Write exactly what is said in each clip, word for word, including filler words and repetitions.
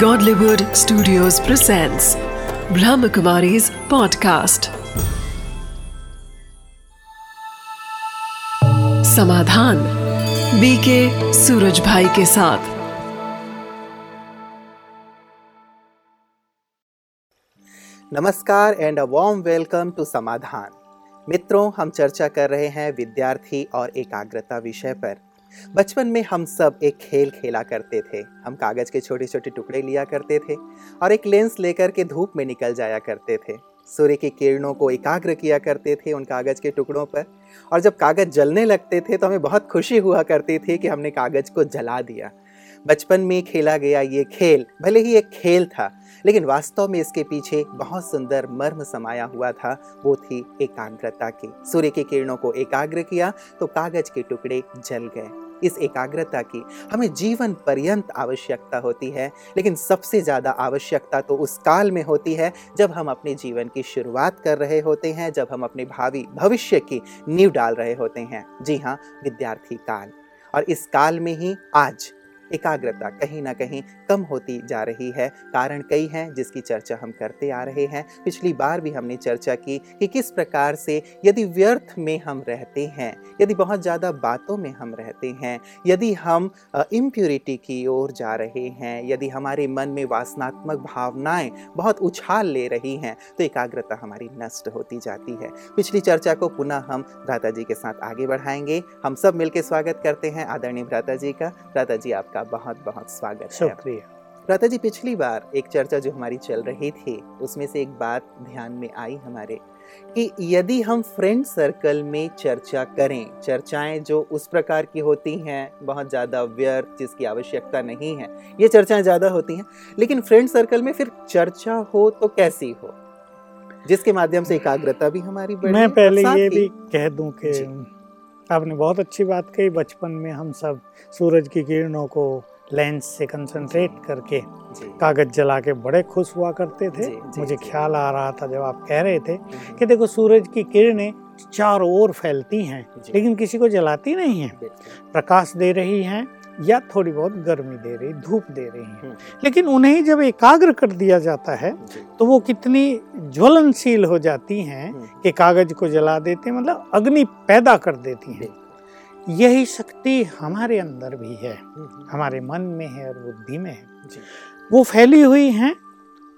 Godlywood Studios presents Brahmakumari's podcast Samadhan B K Suraj भाई के साथ। नमस्कार and a warm welcome to Samadhan. मित्रों, हम चर्चा कर रहे हैं विद्यार्थी और एकाग्रता विषय पर। बचपन में हम सब एक खेल खेला करते थे। हम कागज़ के छोटे छोटे टुकड़े लिया करते थे और एक लेंस लेकर के धूप में निकल जाया करते थे। सूर्य की किरणों को एकाग्र किया करते थे उन कागज़ के टुकड़ों पर, और जब कागज़ जलने लगते थे तो हमें बहुत खुशी हुआ करती थी कि हमने कागज़ को जला दिया। बचपन में खेला गया ये खेल भले ही एक खेल था, लेकिन वास्तव में इसके पीछे बहुत सुंदर मर्म समाया हुआ था। वो थी एकाग्रता की। सूर्य की किरणों को एकाग्र किया तो कागज़ के टुकड़े जल गए। इस एकाग्रता की हमें जीवन पर्यंत आवश्यकता होती है, लेकिन सबसे ज़्यादा आवश्यकता तो उस काल में होती है जब हम अपने जीवन की शुरुआत कर रहे होते हैं, जब हम अपने भावी भविष्य की नींव डाल रहे होते हैं। जी हाँ, विद्यार्थी काल। और इस काल में ही आज एकाग्रता कहीं ना कहीं कम होती जा रही है। कारण कई हैं जिसकी चर्चा हम करते आ रहे हैं। पिछली बार भी हमने चर्चा की कि किस प्रकार से यदि व्यर्थ में हम रहते हैं, यदि बहुत ज़्यादा बातों में हम रहते हैं, यदि हम इम्प्यूरिटी की ओर जा रहे हैं, यदि हमारे मन में वासनात्मक भावनाएं बहुत उछाल ले रही हैं, तो एकाग्रता हमारी नष्ट होती जाती है। पिछली चर्चा को पुनः हम भ्राता जी के साथ आगे बढ़ाएंगे। हम सब मिलकर स्वागत करते हैं आदरणीय भ्राता जी का। भ्राता जी, आप का बहुत बहुत स्वागत है। शुक्रिया। भ्राता जी, पिछली बार एक चर्चा जो हमारी चल रही थी उसमें से एक बात ध्यान में आई हमारे कि यदि हम फ्रेंड सर्कल में चर्चा करें, चर्चाएं जो उस प्रकार की होती हैं बहुत ज़्यादा व्यर्थ, जिसकी आवश्यकता नहीं है, ये चर्चाएं ज़्यादा होती हैं, लेकिन फ्रेंड सर्कल में फिर चर्चा हो तो कैसी हो जिसके माध्यम से एकाग्रता भी हमारी बढ़े। मैं पहले ये भी कह दूं कि आपने बहुत अच्छी बात कही। बचपन में हम सब सूरज की किरणों को लेंस से कंसंट्रेट करके कागज़ जला के बड़े खुश हुआ करते थे। जी, जी, मुझे जी, ख्याल आ रहा था जब आप कह रहे थे कि देखो सूरज की किरणें चारों ओर फैलती हैं लेकिन किसी को जलाती नहीं हैं। प्रकाश दे रही हैं या थोड़ी बहुत गर्मी दे रही, धूप दे रही हैं, लेकिन उन्हें जब एकाग्र कर दिया जाता है तो वो कितनी ज्वलनशील हो जाती हैं कि कागज़ को जला देते हैं, मतलब अग्नि पैदा कर देती हैं। यही शक्ति हमारे अंदर भी है, हमारे मन में है और बुद्धि में है। वो फैली हुई हैं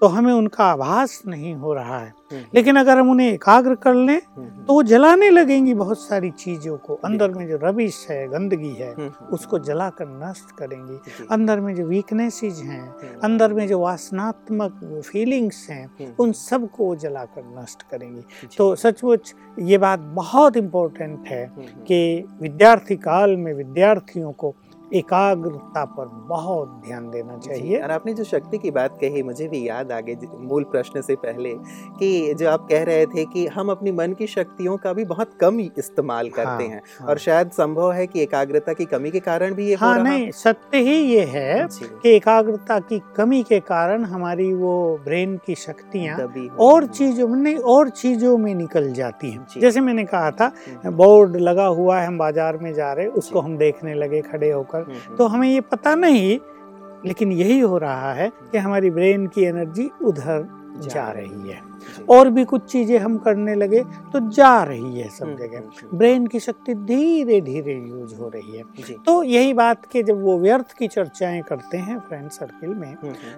तो हमें उनका आभास नहीं हो रहा है, लेकिन अगर हम उन्हें एकाग्र कर लें तो वो जलाने लगेंगी। बहुत सारी चीज़ों को, अंदर में जो रबिश है, गंदगी है, उसको जला कर नष्ट करेंगी। अंदर में जो वीकनेसेस हैं, अंदर में जो वासनात्मक फीलिंग्स हैं, उन सब को वो जला कर नष्ट करेंगी। तो सचमुच ये बात बहुत इम्पोर्टेंट है कि विद्यार्थी काल में विद्यार्थियों को एकाग्रता पर बहुत ध्यान देना चाहिए। और आपने जो शक्ति की बात कही, मुझे भी याद आ गई मूल प्रश्न से पहले कि जो आप कह रहे थे कि हम अपनी मन की शक्तियों का भी बहुत कम इस्तेमाल करते हाँ, हैं हाँ। और शायद संभव है कि एकाग्रता की कमी के कारण भी ये हाँ, हो रहा नहीं। सत्य ही ये है कि एकाग्रता की कमी के कारण हमारी वो ब्रेन की शक्तियाँ और चीज़ों में नहीं और चीज़ों में निकल जाती हैं। जैसे मैंने कहा था, बोर्ड लगा हुआ है, हम बाजार में जा रहे, उसको हम देखने लगे खड़े होकर, तो हमें ये पता नहीं, लेकिन यही हो रहा है कि हमारी ब्रेन की एनर्जी उधर जा रही है। और भी कुछ चीज़ें हम करने लगे तो जा रही है सब जगह। ब्रेन की शक्ति धीरे धीरे यूज हो रही है। तो यही बात कि जब वो व्यर्थ की चर्चाएं करते हैं फ्रेंड सर्किल में,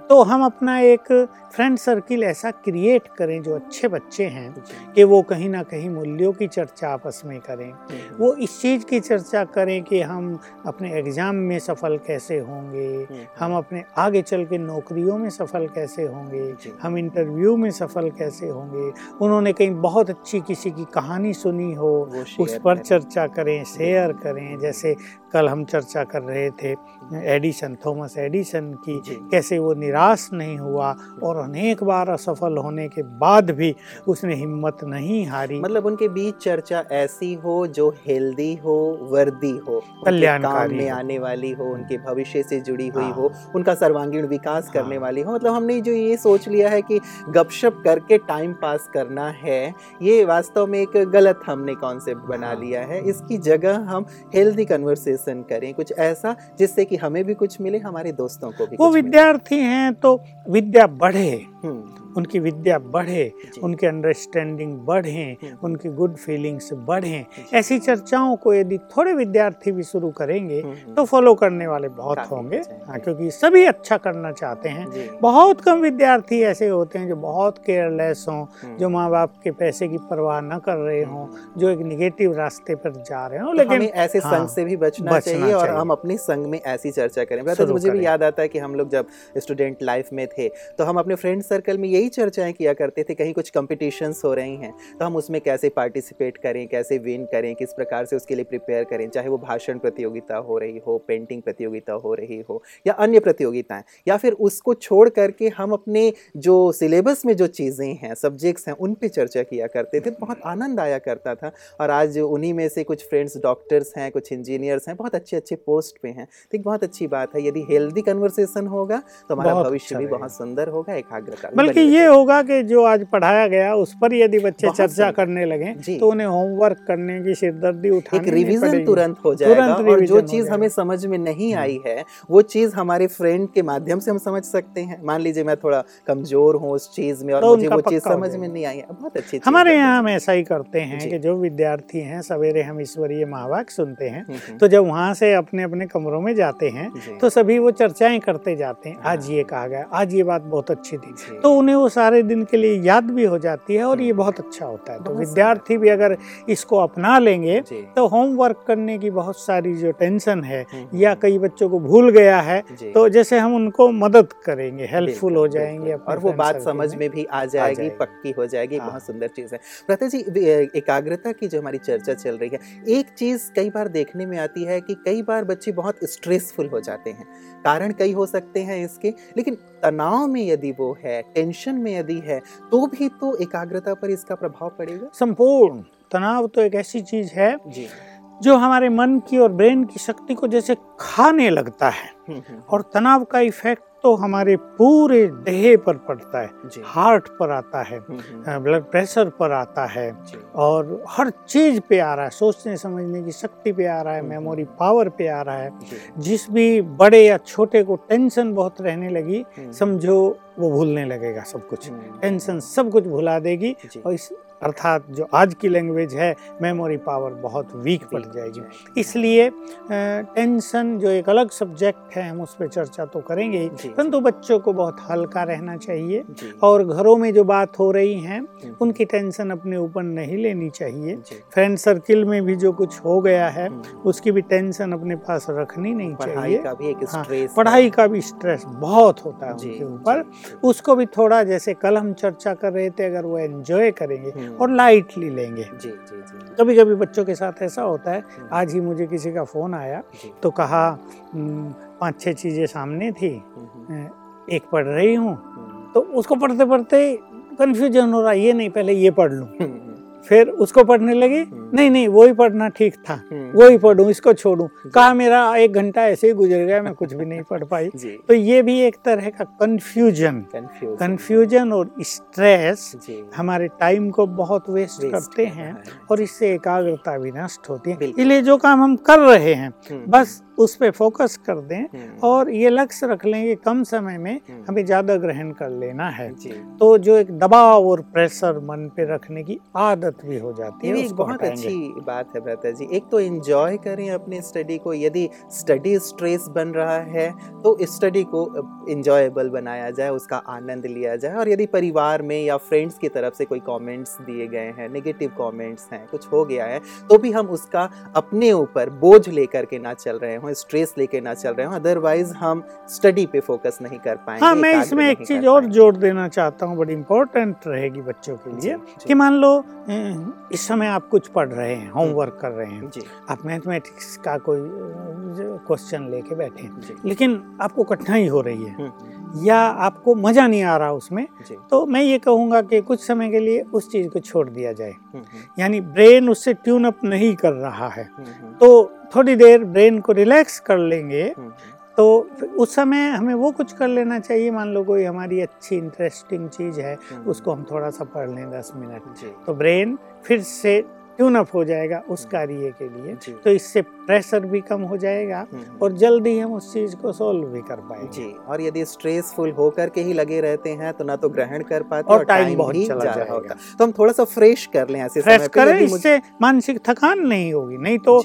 तो हम अपना एक फ्रेंड सर्किल ऐसा क्रिएट करें जो अच्छे बच्चे हैं कि वो कहीं ना कहीं मूल्यों की चर्चा आपस में करें, वो इस चीज़ की चर्चा करें कि हम अपने एग्ज़ाम में सफल कैसे होंगे, हम अपने आगे चल के नौकरियों में सफल कैसे होंगे, हम इंटरव्यू में सफल कैसे होंगे। उन्होंने कहीं बहुत अच्छी किसी की कहानी सुनी हो, उस पर चर्चा करें, शेयर करें। जैसे कल हम चर्चा कर रहे थे एडिसन, थॉमस एडिसन की, कैसे वो निराश नहीं हुआ और अनेक बार असफल होने के बाद भी उसने हिम्मत नहीं हारी। मतलब उनके बीच चर्चा ऐसी हो जो हेल्दी हो, वर्दी हो, कल्याणकारी में आने वाली हो, उनके भविष्य से जुड़ी हुई हो, उनका सर्वांगीण विकास करने वाली हो। मतलब हमने जो ये सोच लिया है कि गपशप करके टाइम पास करना है, ये वास्तव में एक गलत हमने कॉन्सेप्ट बना लिया है। इसकी जगह हम हेल्दी कन्वर्सेशन करें, कुछ ऐसा जिससे कि हमें भी कुछ मिले, हमारे दोस्तों को भी। वो विद्यार्थी हैं तो विद्या बढ़े, उनकी विद्या बढ़े, उनके अंडरस्टैंडिंग बढ़े, उनकी गुड फीलिंग्स बढ़े। ऐसी चर्चाओं को यदि थोड़े विद्यार्थी भी शुरू करेंगे तो फॉलो करने वाले बहुत होंगे, क्योंकि सभी अच्छा करना चाहते हैं। बहुत कम विद्यार्थी ऐसे होते हैं जो बहुत केयरलेस हों, जो माँ बाप के पैसे की परवाह न कर रहे हों, जो एक निगेटिव रास्ते पर जा रहे हों। लेकिन ऐसे संग से भी बचना चाहिए और हम अपने संग में ऐसी चर्चा करें। मुझे भी याद आता है कि हम लोग जब स्टूडेंट लाइफ में थे तो हम अपने फ्रेंड सर्कल में यही चर्चाएं किया करते थे। कहीं कुछ कंपटीशंस हो रही हैं तो हम उसमें कैसे पार्टिसिपेट करें, कैसे विन करें, किस प्रकार से उसके लिए प्रिपेयर करें, चाहे वो भाषण प्रतियोगिता हो रही हो, पेंटिंग प्रतियोगिता हो रही हो या अन्य प्रतियोगिताएं, या फिर उसको छोड़ करके हम अपने जो सिलेबस में जो चीज़ें हैं, सब्जेक्ट्स हैं, उन पर चर्चा किया करते थे। बहुत आनंद आया करता था। और आज उन्हीं में से कुछ फ्रेंड्स डॉक्टर्स हैं, कुछ इंजीनियर्स हैं, बहुत अच्छे अच्छे पोस्ट पे हैं। तो बहुत अच्छी बात है, यदि हेल्दी कन्वर्सेशन होगा तो हमारा भविष्य भी बहुत सुंदर होगा, एकाग्रता बल्कि ये होगा कि जो आज पढ़ाया गया उस पर यदि बच्चे चर्चा करने लगे तो उन्हें होमवर्क करने की सिरदर्दी उठाने, एक रिवीजन तुरंत हो जाएगा। और जो चीज़ हमें समझ में नहीं आई है वो चीज़ हमारे फ्रेंड के माध्यम से हम समझ सकते हैं। मान लीजिए मैं थोड़ा कमजोर हूँ उस चीज़ में और मुझे वो चीज़ समझ में नहीं आई है, बहुत अच्छी। हमारे यहाँ हम ऐसा ही करते हैं कि जो विद्यार्थी हैं सवेरे हम ईश्वरीय महावाक्य सुनते हैं, तो जब वहाँ से अपने अपने कमरों में जाते हैं तो सभी वो चर्चाएं करते जाते हैं। आज ये कहा गया, आज ये बात बहुत अच्छी थी, तो उन्हें वो सारे दिन के लिए याद भी हो जाती है और ये बहुत अच्छा होता है। तो विद्यार्थी भी अगर इसको अपना लेंगे तो होमवर्क करने की बहुत सारी जो टेंशन है या कई बच्चों को भूल गया है तो जैसे हम उनको मदद करेंगे, हेल्पफुल हो जाएंगे और वो बात समझ में भी आ जाएगी, पक्की हो जाएगी। बहुत सुंदर चीज़ है प्रति जी। एकाग्रता की जो हमारी चर्चा चल रही है, एक चीज़ कई बार देखने में आती है कि कई बार बच्चे बहुत स्ट्रेसफुल हो जाते हैं। कारण कई हो सकते हैं इसके, लेकिन तनाव में यदि वो है, टेंशन में यदि है, तो भी तो एकाग्रता पर इसका प्रभाव पड़ेगा। संपूर्ण तनाव तो एक ऐसी चीज है जी जो हमारे मन की और ब्रेन की शक्ति को जैसे खाने लगता है, और तनाव का इफेक्ट तो हमारे पूरे देह पर पड़ता है, हार्ट पर आता है, ब्लड प्रेशर पर आता है और हर चीज़ पे आ रहा है, सोचने समझने की शक्ति पे आ रहा है, मेमोरी पावर पे आ रहा है। जिस भी बड़े या छोटे को टेंशन बहुत रहने लगी, समझो वो भूलने लगेगा सब कुछ, टेंशन सब कुछ भुला देगी। और इस अर्थात जो आज की लैंग्वेज है, मेमोरी पावर बहुत वीक पड़ जाएगी। इसलिए टेंशन जो एक अलग सब्जेक्ट है, हम उस पर चर्चा तो करेंगे ही, परंतु बच्चों को बहुत हल्का रहना चाहिए और घरों में जो बात हो रही है उनकी टेंशन अपने ऊपर नहीं लेनी चाहिए। फ्रेंड सर्किल में भी जो कुछ हो गया है उसकी भी टेंशन अपने पास रखनी नहीं चाहिए। पढ़ाई का भी स्ट्रेस बहुत होता है उनके ऊपर, उसको भी थोड़ा, जैसे कल हम चर्चा कर रहे थे, अगर वो एंजॉय करेंगे और लाइटली लेंगे। जी जी जी। कभी कभी बच्चों के साथ ऐसा होता है। आज ही मुझे किसी का फ़ोन आया तो कहा पांच छह चीज़ें सामने थी, एक पढ़ रही हूँ, तो उसको पढ़ते पढ़ते कन्फ्यूजन हो रहा, ये नहीं पहले ये पढ़ लूँ, फिर उसको पढ़ने लगी, नहीं नहीं वो ही पढ़ना ठीक था, वो ही पढ़ूँ, इसको छोड़ूं। कहा मेरा एक घंटा ऐसे ही गुजर गया, मैं कुछ भी नहीं पढ़ पाई। तो ये भी एक तरह का कन्फ्यूजन कन्फ्यूजन और स्ट्रेस हमारे टाइम को बहुत वेस्ट करते हैं और इससे एकाग्रता भी नष्ट होती है। इसलिए जो काम हम कर रहे हैं बस उस पे फोकस कर दें और ये लक्ष्य रख लें कि कम समय में हमें ज़्यादा ग्रहण कर लेना है। तो जो एक दबाव और प्रेशर मन पे रखने की आदत भी हो जाती है, उसको बहुत अच्छी बात है भ्राता जी। एक तो एंजॉय करें अपने स्टडी को। यदि स्टडी स्ट्रेस बन रहा है तो स्टडी को एंजॉयबल बनाया जाए, उसका आनंद लिया जाए। और यदि परिवार में या फ्रेंड्स की तरफ से कोई कॉमेंट्स दिए गए हैं, नेगेटिव कॉमेंट्स हैं, कुछ हो गया है, तो भी हम उसका अपने ऊपर बोझ लेकर के ना चल रहे हों, स्ट्रेस लेके ना चल रहे हो, अदरवाइज हम स्टडी पे फोकस नहीं कर पाएंगे। हाँ, मैं इसमें एक चीज और जोड़ देना चाहता हूँ, बड़ी इंपॉर्टेंट रहेगी बच्चों के लिए, कि मान लो इस समय आप कुछ पढ़ रहे हैं, होमवर्क कर रहे हैं, आप मैथमेटिक्स का कोई क्वेश्चन लेके बैठे हैं, लेकिन आपको कठिनाई हो रही है या आपको मजा नहीं आ रहा उसमें, तो मैं ये कहूँगा कि कुछ समय के लिए उस चीज को छोड़ दिया जाए, यानी ब्रेन उससे ट्यून अप नहीं कर रहा है तो थोड़ी देर ब्रेन को रिलैक्स कर लेंगे तो तो उस समय हमें वो कुछ कर लेना चाहिए। मान लो कोई हमारी अच्छी इंटरेस्टिंग चीज़ है, उसको हम थोड़ा सा पढ़ लें दस मिनट, तो ब्रेन फिर से ट्यून अप हो जाएगा उस कार्य के लिए। तो इससे प्रेशर भी कम हो जाएगा और जल्दी हम उस चीज़ को सोल्व भी कर पाएंगे। और यदि स्ट्रेसफुल होकर के ही लगे रहते हैं तो ना तो ग्रहण कर पाते और टाइम बहुत चला जा रहा होता। तो हम थोड़ा सा फ्रेश कर लें, ऐसे फ्रेश करें, इससे मानसिक थकान नहीं होगी। नहीं तो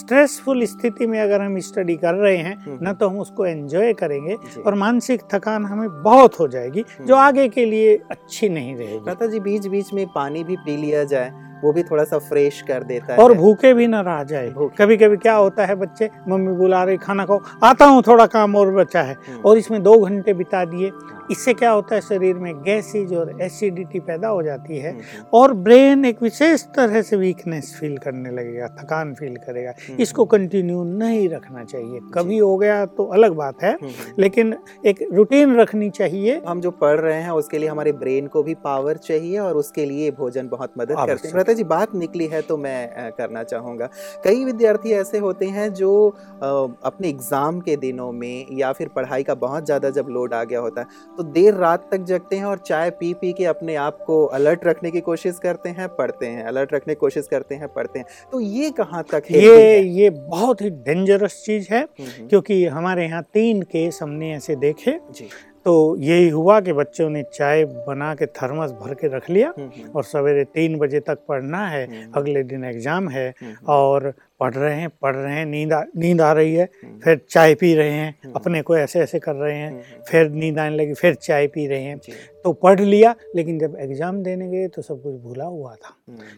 स्ट्रेसफुल स्थिति में अगर हम स्टडी कर रहे हैं ना तो हम उसको एंजॉय करेंगे और मानसिक थकान हमें बहुत हो जाएगी, जो आगे के लिए अच्छी नहीं रहेगी। माता जी, बीच बीच में पानी भी पी लिया जाए, वो भी थोड़ा सा फ्रेश कर देता है और भूखे भी ना रह जाए। कभी कभी क्या होता है, बच्चे मम्मी बुला रही खाना खाओ, आता हूँ थोड़ा काम और बचा है, और इसमें दो घंटे बिता दिए। इससे क्या होता है, शरीर में गैसेज और एसिडिटी पैदा हो जाती है और ब्रेन एक विशेष तरह से वीकनेस फील करने लगेगा, थकान फील करेगा। इसको कंटिन्यू नहीं रखना चाहिए, कभी हो गया तो अलग बात है, लेकिन एक रूटीन रखनी चाहिए। हम जो पढ़ रहे हैं उसके लिए हमारे ब्रेन को भी पावर चाहिए और उसके लिए भोजन बहुत मदद करते हैं। माता जी, बात निकली है तो मैं करना चाहूँगा, कई विद्यार्थी ऐसे होते हैं जो अपने एग्ज़ाम के दिनों में या फिर पढ़ाई का बहुत ज़्यादा जब लोड आ गया होता है तो देर रात तक जगते हैं और चाय पी पी के अपने आप को अलर्ट रखने की कोशिश करते हैं, पढ़ते हैं, अलर्ट रखने की कोशिश करते हैं, पढ़ते हैं। तो ये कहाँ तक है? ये ये बहुत ही डेंजरस चीज़ है, क्योंकि हमारे यहाँ तीन केस हमने ऐसे देखे। जी। तो यही हुआ कि बच्चों ने चाय बना के थर्मस भर के रख लिया और सवेरे तीन बजे तक पढ़ना है, अगले दिन एग्ज़ाम है, और पढ़ रहे हैं पढ़ रहे हैं नींद आ, नींद आ रही है, फिर चाय पी रहे हैं, अपने को ऐसे ऐसे कर रहे हैं, फिर नींद आने लगी, फिर चाय पी रहे हैं। तो पढ़ लिया, लेकिन जब एग्ज़ाम देने गए तो सब कुछ भूला हुआ था,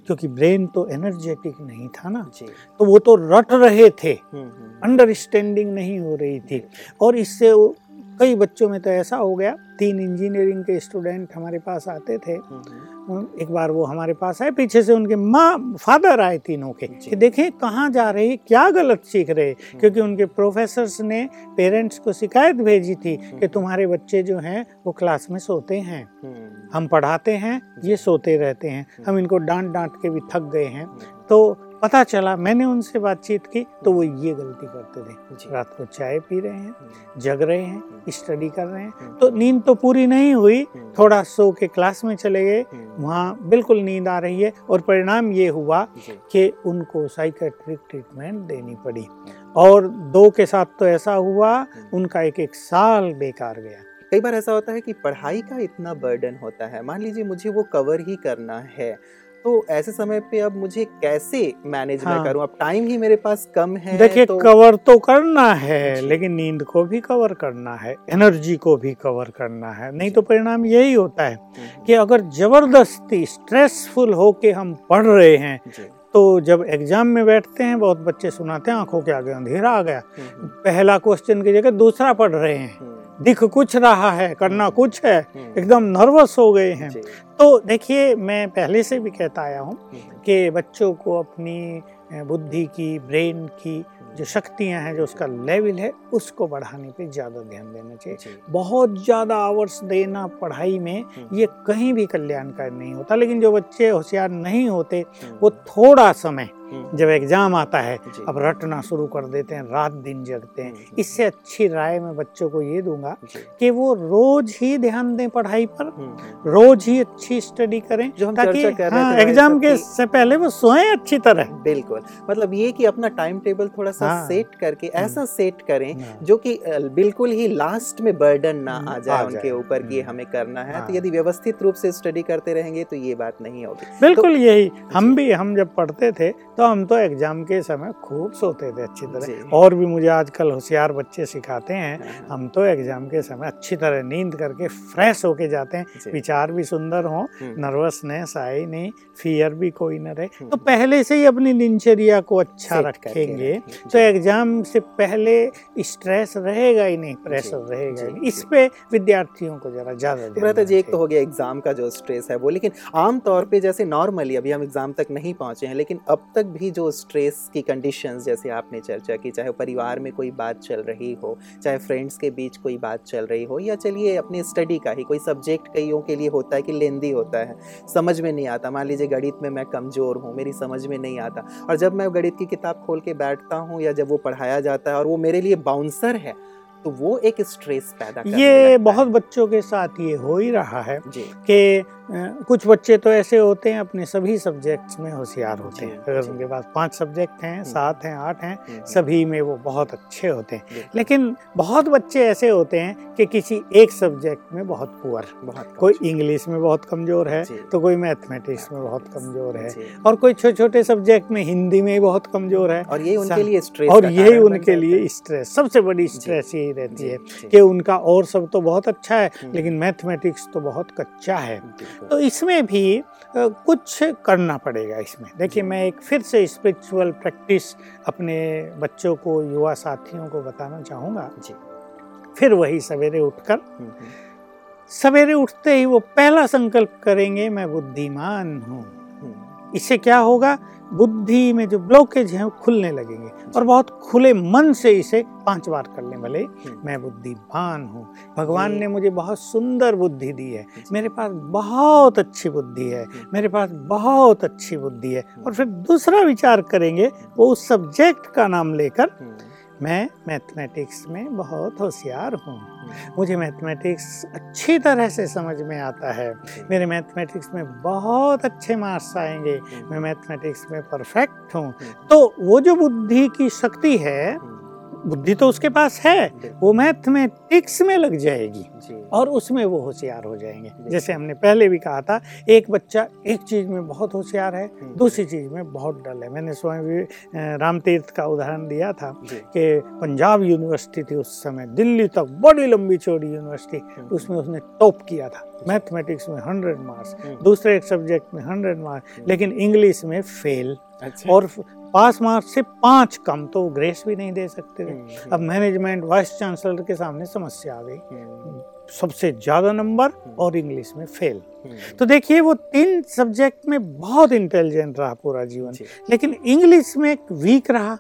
क्योंकि ब्रेन तो एनर्जेटिक नहीं था ना, तो वो तो रट रहे थे, अंडरस्टैंडिंग नहीं हो रही थी। और इससे कई बच्चों में तो ऐसा हो गया, तीन इंजीनियरिंग के स्टूडेंट हमारे पास आते थे। एक बार वो हमारे पास आए, पीछे से उनके माँ फादर आए तीनों के, कि देखें कहाँ जा रहे, क्या गलत सीख रहे, क्योंकि उनके प्रोफेसर्स ने पेरेंट्स को शिकायत भेजी थी कि तुम्हारे बच्चे जो हैं वो क्लास में सोते हैं, हम पढ़ाते हैं, ये सोते रहते हैं, हम इनको डांट डांट के भी थक गए हैं। तो पता चला, मैंने उनसे बातचीत की तो वो ये गलती करते थे, रात को चाय पी रहे हैं, जग रहे हैं, स्टडी कर रहे हैं, तो नींद तो पूरी नहीं हुई, थोड़ा सो के क्लास में चले गए, वहाँ बिल्कुल नींद आ रही है। और परिणाम ये हुआ कि उनको साइकेट्रिक ट्रीटमेंट देनी पड़ी, और दो के साथ तो ऐसा हुआ उनका एक एक साल बेकार गया। कई बार ऐसा होता है कि पढ़ाई का इतना बर्डन होता है, मान लीजिए मुझे वो कवर ही करना है, तो ऐसे समय पे अब मुझे कैसे मैनेज हाँ। मैं करूं, अब टाइम ही मेरे पास कम है। देखिए तो... कवर तो करना है, लेकिन नींद को भी कवर करना है, एनर्जी को भी कवर करना है, नहीं तो परिणाम यही होता है कि अगर जबरदस्ती स्ट्रेसफुल होके हम पढ़ रहे हैं तो जब एग्जाम में बैठते हैं, बहुत बच्चे सुनाते हैं आंखों के आगे अंधेरा आ गया, पहला क्वेश्चन की जगह दूसरा पढ़ रहे हैं, दिख कुछ रहा है, करना कुछ है, एकदम नर्वस हो गए हैं। तो देखिए, मैं पहले से भी कहता आया हूँ कि बच्चों को अपनी बुद्धि की, ब्रेन की जो शक्तियाँ हैं, जो उसका लेवल है, उसको बढ़ाने पे ज़्यादा ध्यान देना चाहिए। बहुत ज़्यादा आवर्स देना पढ़ाई में ये कहीं भी कल्याणकारी नहीं होता। लेकिन जो बच्चे होशियार नहीं होते, वो थोड़ा समय जब एग्ज़ाम आता है अब रटना शुरू कर देते हैं, रात दिन जगते हैं। इससे अच्छी राय मैं बच्चों को ये दूंगा कि वो रोज़ ही ध्यान दें पढ़ाई पर, रोज़ ही अच्छी स्टडी करें, ताकि हाँ, एग्ज़ाम के से पहले वो सोएं अच्छी तरह। बिल्कुल, मतलब ये कि अपना टाइम टेबल थोड़ा सा हाँ, सेट करके ऐसा सेट करें जो कि बिल्कुल ही लास्ट में बर्डन ना आ जाए उनके ऊपर कि हमें करना है। तो यदि व्यवस्थित रूप से स्टडी करते रहेंगे तो ये बात नहीं होगी। बिल्कुल, यही हम भी हम जब पढ़ते थे तो हम तो एग्जाम के समय खूब सोते थे अच्छी तरह, और भी मुझे आजकल होशियार बच्चे सिखाते हैं, हम तो एग्जाम के समय अच्छी तरह नींद करके फ्रेश होके जाते हैं, विचार भी सुंदर हो, नर्वसनेस आए नहीं, फियर भी कोई न रहे। तो पहले से ही अपनी दिनचर्या को अच्छा रखेंगे तो एग्जाम से पहले स्ट्रेस रहेगा ही नहीं, प्रेशर रहेगा ही नहीं। इस पे विद्यार्थियों को जरा ज्यादा ध्यान जी। एक तो हो गया एग्जाम का जो स्ट्रेस है वो, लेकिन आमतौर पे जैसे नॉर्मली अभी हम एग्जाम तक नहीं पहुंचे हैं, लेकिन अब तक भी जो स्ट्रेस की कंडीशंस जैसे आपने चर्चा की, चाहे परिवार में कोई बात चल रही हो, चाहे फ्रेंड्स के बीच कोई बात चल रही हो, या चलिए अपने स्टडी का ही कोई सब्जेक्ट कईयों के लिए होता है कि लेंदी होता है, समझ में नहीं आता, मान लीजिए गणित में मैं कमज़ोर हूँ, मेरी समझ में नहीं आता, और जब मैं गणित की किताब खोल के बैठता हूँ या जब वो पढ़ाया जाता है और वो मेरे लिए बाउंसर है, तो वो एक स्ट्रेस पैदा करने लगता है। ये बहुत बच्चों के साथ ये हो ही रहा है कि कुछ बच्चे तो ऐसे होते हैं अपने सभी सब्जेक्ट्स में होशियार होते हैं। अगर उनके पास पांच सब्जेक्ट हैं, सात हैं, आठ हैं, सभी में वो बहुत अच्छे होते हैं। लेकिन बहुत बच्चे ऐसे होते हैं कि किसी एक सब्जेक्ट में बहुत पुअर, कोई इंग्लिश में बहुत कमज़ोर है तो कोई मैथमेटिक्स में बहुत कमज़ोर है और कोई छोटे छोटे सब्जेक्ट में हिंदी में बहुत कमज़ोर है। और यही उनके लिए स्ट्रेस और यही उनके लिए स्ट्रेस सबसे बड़ी स्ट्रेस यही रहती है कि उनका और सब तो बहुत अच्छा है लेकिन मैथमेटिक्स तो बहुत कच्चा है। तो इसमें भी कुछ करना पड़ेगा। इसमें देखिए मैं एक फिर से स्पिरिचुअल प्रैक्टिस अपने बच्चों को, युवा साथियों को बताना चाहूँगा। जी फिर वही सवेरे उठकर, सवेरे उठते ही वो पहला संकल्प करेंगे मैं बुद्धिमान हूँ। इससे क्या होगा, बुद्धि में जो ब्लॉकेज हैं वो खुलने लगेंगे और बहुत खुले मन से इसे पांच बार कर लें। भले मैं बुद्धिमान हूँ, भगवान ने मुझे बहुत सुंदर बुद्धि दी है, मेरे पास बहुत अच्छी बुद्धि है, मेरे पास बहुत अच्छी बुद्धि है। और फिर दूसरा विचार करेंगे वो उस सब्जेक्ट का नाम लेकर, मैं मैथमेटिक्स में बहुत होशियार हूँ, मुझे मैथमेटिक्स अच्छी तरह से समझ में आता है, मेरे मैथमेटिक्स में बहुत अच्छे मार्क्स आएंगे, मैं मैथमेटिक्स में परफेक्ट हूँ। तो वो जो बुद्धि की शक्ति है, बुद्धि तो उसके पास है, वो मैथमेटिक्स में लग जाएगी और उसमें वो होशियार हो जाएंगे। जैसे हमने पहले भी कहा था, एक बच्चा एक चीज़ में बहुत होशियार है, दूसरी चीज़ में बहुत डल है। मैंने स्वामी रामतीर्थ का उदाहरण दिया था कि पंजाब यूनिवर्सिटी थी उस समय, दिल्ली तक बड़ी लंबी चौड़ी यूनिवर्सिटी, उसमें उसने टॉप किया था, मैथमेटिक्स में हंड्रेड मार्क्स, दूसरे एक सब्जेक्ट में हंड्रेड मार्क्स, लेकिन इंग्लिश में फेल। अच्छा। और पास मार्क्स से पाँच कम, तो ग्रेस भी नहीं दे सकते थे। अब मैनेजमेंट वाइस चांसलर के सामने समस्या आ गई, सबसे ज़्यादा नंबर और इंग्लिश में फेल। तो देखिए वो तीन सब्जेक्ट में बहुत इंटेलिजेंट रहा पूरा जीवन, लेकिन इंग्लिश में वीक रहा।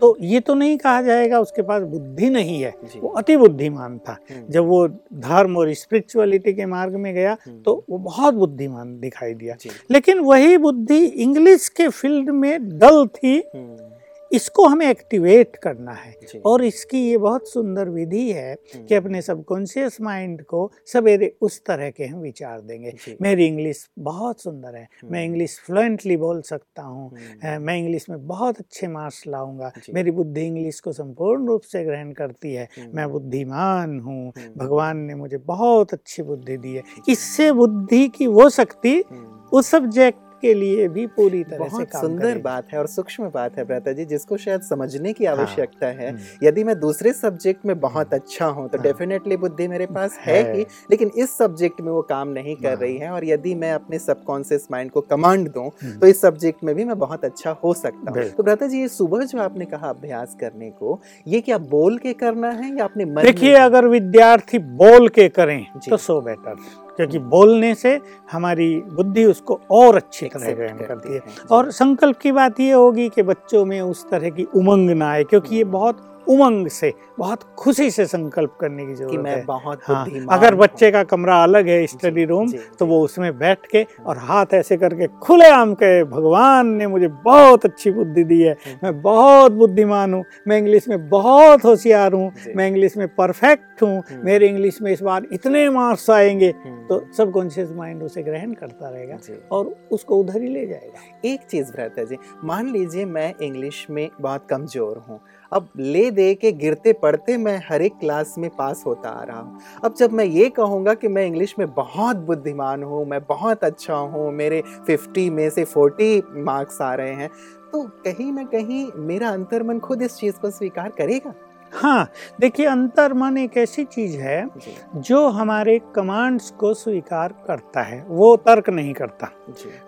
तो ये तो नहीं कहा जाएगा उसके पास बुद्धि नहीं है, वो अति बुद्धिमान था। जब वो धर्म और स्पिरिचुअलिटी के मार्ग में गया तो वो बहुत बुद्धिमान दिखाई दिया, लेकिन वही बुद्धि इंग्लिश के फील्ड में डल थी। इसको हमें एक्टिवेट करना है और इसकी ये बहुत सुंदर विधि है कि अपने सबकॉन्शियस माइंड को सवेरे उस तरह के हम विचार देंगे। मेरी इंग्लिश बहुत सुंदर है, मैं इंग्लिश फ्लुएंटली बोल सकता हूँ, मैं इंग्लिश में बहुत अच्छे मार्क्स लाऊंगा, मेरी बुद्धि इंग्लिश को संपूर्ण रूप से ग्रहण करती है, मैं बुद्धिमान हूँ, भगवान ने मुझे बहुत अच्छी बुद्धि दी है। इससे बुद्धि की वो शक्ति उस सब्जेक्ट के लिए भी पूरी तरह से काम सुंदर बात है और सूक्ष्म बात है भ्राता जी, जिसको शायद समझने की आवश्यकता है। यदि मैं दूसरे सब्जेक्ट में बहुत अच्छा हूँ तो डेफिनेटली बुद्धि मेरे पास है ही, लेकिन इस सब्जेक्ट में वो काम नहीं कर रही है। और यदि मैं अपने सबकॉन्शियस माइंड को कमांड दूँ तो इस सब्जेक्ट में भी मैं बहुत अच्छा हो सकता हूँ। तो भ्राता जी, ये सुबह जो आपने कहा अभ्यास करने को, ये क्या बोल के करना है या अपने मन? देखिए अगर विद्यार्थी बोल के करें तो सो बेटर, क्योंकि बोलने से हमारी बुद्धि उसको और अच्छी तरह ग्रहण करती है। और संकल्प की बात ये होगी कि बच्चों में उस तरह की उमंग ना आए, क्योंकि ये बहुत उमंग से, बहुत खुशी से संकल्प करने की जरूरत है। बहुत हाँ, अगर बच्चे का कमरा अलग है स्टडी रूम, तो वो उसमें बैठ के और हाथ ऐसे करके खुलेआम कहे, भगवान ने मुझे बहुत अच्छी बुद्धि दी है, मैं बहुत बुद्धिमान हूँ, मैं इंग्लिश में बहुत होशियार हूँ, मैं इंग्लिश में परफेक्ट हूँ, मेरे इंग्लिश में इस बार इतने मार्क्स आएंगे। तो सबकॉन्शियस माइंड उसे ग्रहण करता रहेगा और उसको उधर ही ले जाएगा। एक चीज़ भ्राता जी, मान लीजिए मैं इंग्लिश में बहुत कमज़ोर हूँ, अब ले दे के गिरते पड़ते मैं हर एक क्लास में पास होता आ रहा हूँ। अब जब मैं ये कहूँगा कि मैं इंग्लिश में बहुत बुद्धिमान हूँ, मैं बहुत अच्छा हूँ, मेरे पचास में से चालीस मार्क्स आ रहे हैं, तो कहीं ना कहीं मेरा अंतर्मन खुद इस चीज़ को स्वीकार करेगा। हाँ देखिए, अंतर्मन एक ऐसी चीज़ है जो हमारे कमांड्स को स्वीकार करता है, वो तर्क नहीं करता,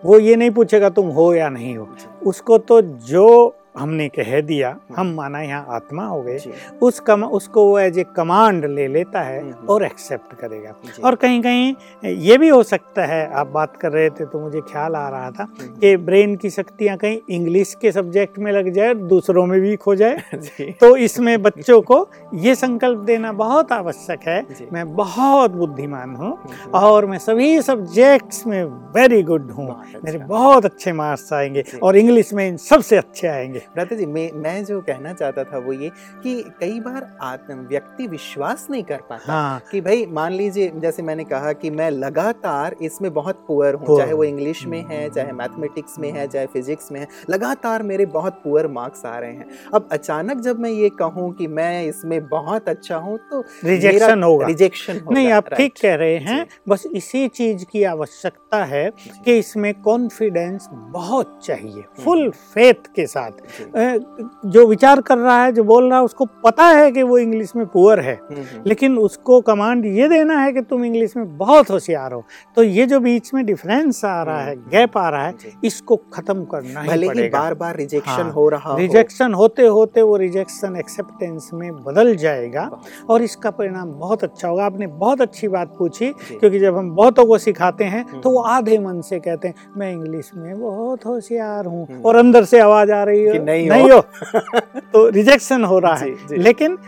वो ये नहीं पूछेगा तुम हो या नहीं हो। उसको तो जो हमने कह दिया, हम माना यहाँ आत्मा हो गए, उस कम, उसको वो एज ए कमांड ले लेता है और एक्सेप्ट करेगा। और कहीं कहीं ये भी हो सकता है, आप बात कर रहे थे तो मुझे ख्याल आ रहा था कि ब्रेन की शक्तियाँ कहीं इंग्लिश के सब्जेक्ट में लग जाए, दूसरों में वीक हो जाए। तो इसमें बच्चों को ये संकल्प देना बहुत आवश्यक है, मैं बहुत बुद्धिमान हूँ और मैं सभी सब्जेक्ट्स में वेरी गुड हूँ, मेरे बहुत अच्छे मार्क्स आएंगे और इंग्लिश में इन सबसे अच्छे आएंगे। भ्राता जी, मैं मैं जो कहना चाहता था वो ये कि कई बार आत्म व्यक्ति विश्वास नहीं कर पाता हाँ। कि भाई मान लीजिए जैसे मैंने कहा कि मैं लगातार इसमें बहुत पुअर हूँ, चाहे वो इंग्लिश में है, चाहे मैथमेटिक्स में है, चाहे फिजिक्स में है, लगातार मेरे बहुत पुअर मार्क्स आ रहे हैं। अब अचानक जब मैं ये कहूँ कि मैं इसमें बहुत अच्छा हूँ तो रिजेक्शन होगा, रिजेक्शन होगा। नहीं, आप ठीक कह रहे हैं, बस इसी चीज़ की आवश्यकता है कि इसमें कॉन्फिडेंस बहुत चाहिए, फुल फेथ के साथ। जो विचार कर रहा है, जो बोल रहा है, उसको पता है कि वो इंग्लिश में पुअर है, लेकिन उसको कमांड ये देना है कि तुम इंग्लिश में बहुत होशियार हो। तो ये जो बीच में डिफरेंस आ रहा है, गैप आ रहा है, इसको खत्म करना ही पड़ेगा। भले ही बार बार रिजेक्शन हो रहा हो, रिजेक्शन होते होते वो रिजेक्शन एक्सेप्टेंस में बदल जाएगा और इसका परिणाम बहुत अच्छा होगा। आपने बहुत अच्छी बात पूछी, क्योंकि जब हम बहुतों को सिखाते हैं तो वो आधे मन से कहते हैं मैं इंग्लिश में बहुत होशियार हूँ, और अंदर से आवाज आ रही है नहीं, नहीं हो, हो। तो रिजेक्शन हो रहा जी, है जी। लेकिन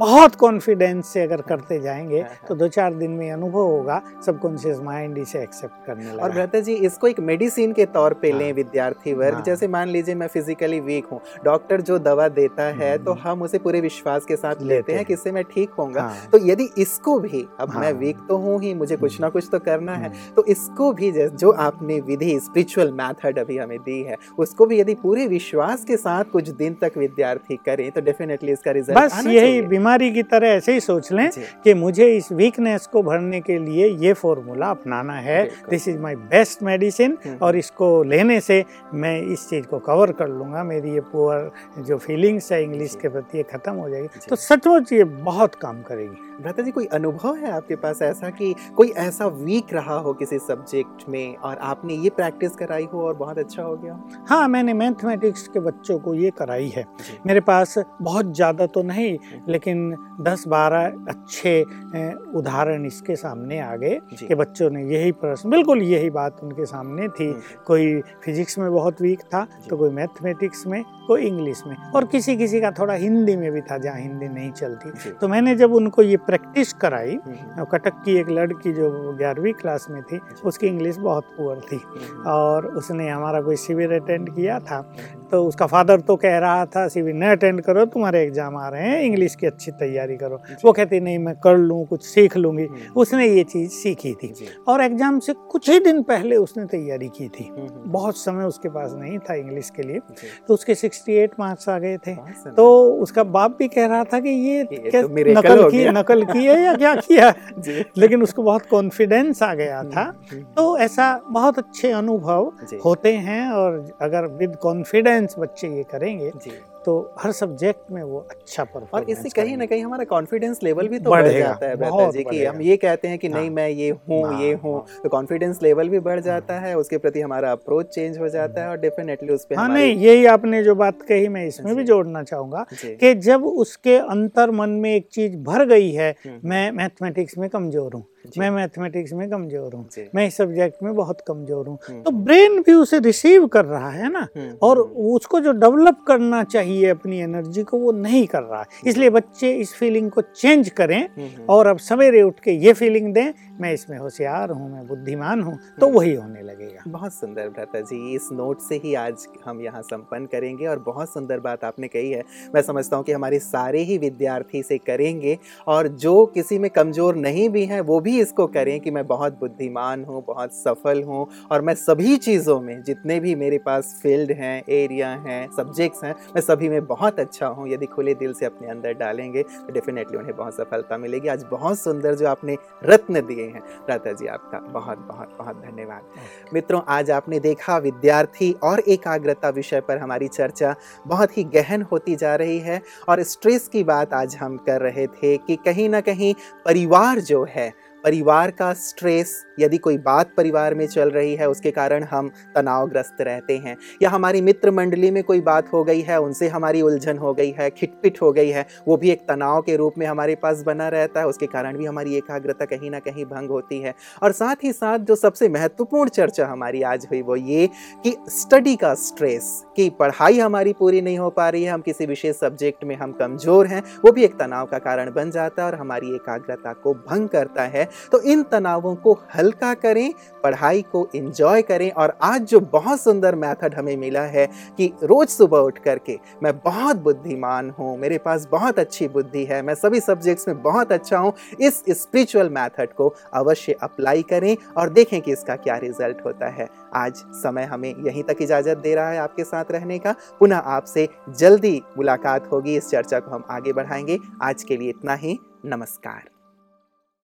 बहुत कॉन्फिडेंस से अगर करते जाएंगे तो दो चार दिन में अनुभव होगा, सबकॉन्शियस माइंड इसे एक्सेप्ट करने लगा। और भ्राता जी, इसको एक मेडिसिन के तौर पे लें विद्यार्थी वर्ग। जैसे मान लीजिए मैं फिजिकली वीक हूँ, डॉक्टर जो दवा देता है तो हम उसे पूरे विश्वास के साथ लेते हैं कि इससे मैं ठीक होऊंगा। तो यदि इसको भी, अब मैं वीक तो हूँ ही, मुझे कुछ ना कुछ तो करना है, तो इसको भी जो आपने विधि स्पिरिचुअल मैथड अभी हमें दी है उसको भी यदि पूरे विश्वास के साथ कुछ दिन तक विद्यार्थी करें तो डेफिनेटली इसका रिजल्ट। यही बीमारी की तरह ऐसे ही सोच लें कि मुझे इस वीकनेस को भरने के लिए ये फॉर्मूला अपनाना है, this is my best medicine, और इसको लेने से मैं इस चीज़ को कवर कर लूँगा, मेरी ये पुअर जो फीलिंग्स है इंग्लिश के प्रति ये ख़त्म हो जाएगी। तो सचमुच ये बहुत काम करेगी। भ्राता जी, कोई अनुभव है आपके पास ऐसा कि कोई ऐसा वीक रहा हो किसी सब्जेक्ट में और आपने ये प्रैक्टिस कराई हो और बहुत अच्छा हो गया? हाँ, मैंने मैथमेटिक्स के बच्चों को ये कराई है। मेरे पास बहुत ज़्यादा तो नहीं, लेकिन दस बारह अच्छे उदाहरण इसके सामने आ गए कि बच्चों ने यही प्रश्न, बिल्कुल यही बात उनके सामने थी। कोई फिजिक्स में बहुत वीक था तो कोई मैथमेटिक्स में, कोई इंग्लिश में, और किसी किसी का थोड़ा हिंदी में भी था जहाँ हिंदी नहीं चलती। तो मैंने जब उनको ये प्रैक्टिस कराई, कटक की एक लड़की जो ग्यारहवीं क्लास में थी, उसकी इंग्लिश बहुत पुअर थी और उसने हमारा कोई शिविर अटेंड किया था, तो उसका फादर तो कह रहा था शिविर न अटेंड करो, तुम्हारे एग्जाम आ रहे हैं, इंग्लिश के अच्छी तैयारी करो। वो कहती नहीं मैं कर लूँ, कुछ सीख लूँगी। उसने ये चीज़ सीखी थी और एग्जाम से कुछ ही दिन पहले उसने तैयारी की थी, बहुत समय उसके पास नहीं था इंग्लिश के लिए, तो उसके अड़सठ मार्क्स आ गए थे। तो उसका बाप भी कह रहा था कि ये, ये क्या तो नकल की नकल की है या क्या किया, लेकिन उसको बहुत कॉन्फिडेंस आ गया था। तो ऐसा बहुत अच्छे अनुभव होते हैं और अगर विद कॉन्फिडेंस बच्चे ये करेंगे तो हर सब्जेक्ट में वो अच्छा परफॉर्मेंस, और इससे कहीं ना कहीं हमारा कॉन्फिडेंस लेवल भी तो बढ़ जाता है। भ्राता जी, कि हम ये कहते हैं कि हाँ, नहीं मैं ये हूँ हाँ, ये हूँ हाँ, तो कॉन्फिडेंस लेवल भी बढ़ जाता है, उसके प्रति हमारा अप्रोच चेंज हो जाता है और डेफिनेटली उस पे हाँ। नहीं, यही आपने जो बात कही मैं इसमें भी जोड़ना चाहूँगा कि जब उसके अंतर मन में एक चीज़ भर गई है, मैं मैथमेटिक्स में कमज़ोर हूँ, मैं मैथमेटिक्स में कमज़ोर हूँ, मैं इस सब्जेक्ट में बहुत कमज़ोर हूँ, तो ब्रेन भी उसे रिसीव कर रहा है ना, और उसको जो डेवलप करना चाहिए अपनी एनर्जी को वो नहीं कर रहा है। इसलिए बच्चे इस फीलिंग को चेंज करें और अब सवेरे उठ के ये फीलिंग दें मैं इसमें होशियार हूँ, मैं बुद्धिमान हूँ, तो वही होने लगेगा। बहुत सुंदर भ्राता जी, इस नोट से ही आज हम यहाँ संपन्न करेंगे और बहुत सुंदर बात आपने कही है। मैं समझता हूँ कि हमारे सारे ही विद्यार्थी से करेंगे और जो किसी में कमज़ोर नहीं भी हैं वो इसको करें कि मैं बहुत बुद्धिमान हूँ, बहुत सफल हूँ और मैं सभी चीज़ों में, जितने भी मेरे पास फील्ड हैं, एरिया हैं, सब्जेक्ट्स हैं, मैं सभी में बहुत अच्छा हूँ। यदि खुले दिल से अपने अंदर डालेंगे तो डेफिनेटली उन्हें बहुत सफलता मिलेगी। आज बहुत सुंदर जो आपने रत्न दिए हैं भ्राता जी, आपका बहुत बहुत बहुत धन्यवाद। मित्रों, आज आपने देखा विद्यार्थी और एकाग्रता विषय पर हमारी चर्चा बहुत ही गहन होती जा रही है और स्ट्रेस की बात आज हम कर रहे थे कि कहीं ना कहीं परिवार जो है, परिवार का स्ट्रेस, यदि कोई बात परिवार में चल रही है उसके कारण हम तनावग्रस्त रहते हैं, या हमारी मित्र मंडली में कोई बात हो गई है, उनसे हमारी उलझन हो गई है, खिटपिट हो गई है, वो भी एक तनाव के रूप में हमारे पास बना रहता है, उसके कारण भी हमारी एकाग्रता कहीं ना कहीं भंग होती है। और साथ ही साथ जो सबसे महत्वपूर्ण चर्चा हमारी आज हुई वो ये कि स्टडी का स्ट्रेस, कि पढ़ाई हमारी पूरी नहीं हो पा रही है, हम किसी विशेष सब्जेक्ट में हम कमज़ोर हैं, वो भी एक तनाव का कारण बन जाता है और हमारी एकाग्रता को भंग करता है। तो इन तनावों को हल्का करें, पढ़ाई को एंजॉय करें। और आज जो बहुत सुंदर मेथड हमें मिला है कि रोज सुबह उठ करके मैं बहुत बुद्धिमान हूँ, मेरे पास बहुत अच्छी बुद्धि है, मैं सभी सब्जेक्ट्स में बहुत अच्छा हूँ, इस स्पिरिचुअल मेथड को अवश्य अप्लाई करें और देखें कि इसका क्या रिजल्ट होता है। आज समय हमें यहीं तक इजाज़त दे रहा है आपके साथ रहने का। पुनः आपसे जल्दी मुलाकात होगी, इस चर्चा को हम आगे बढ़ाएंगे। आज के लिए इतना ही, नमस्कार।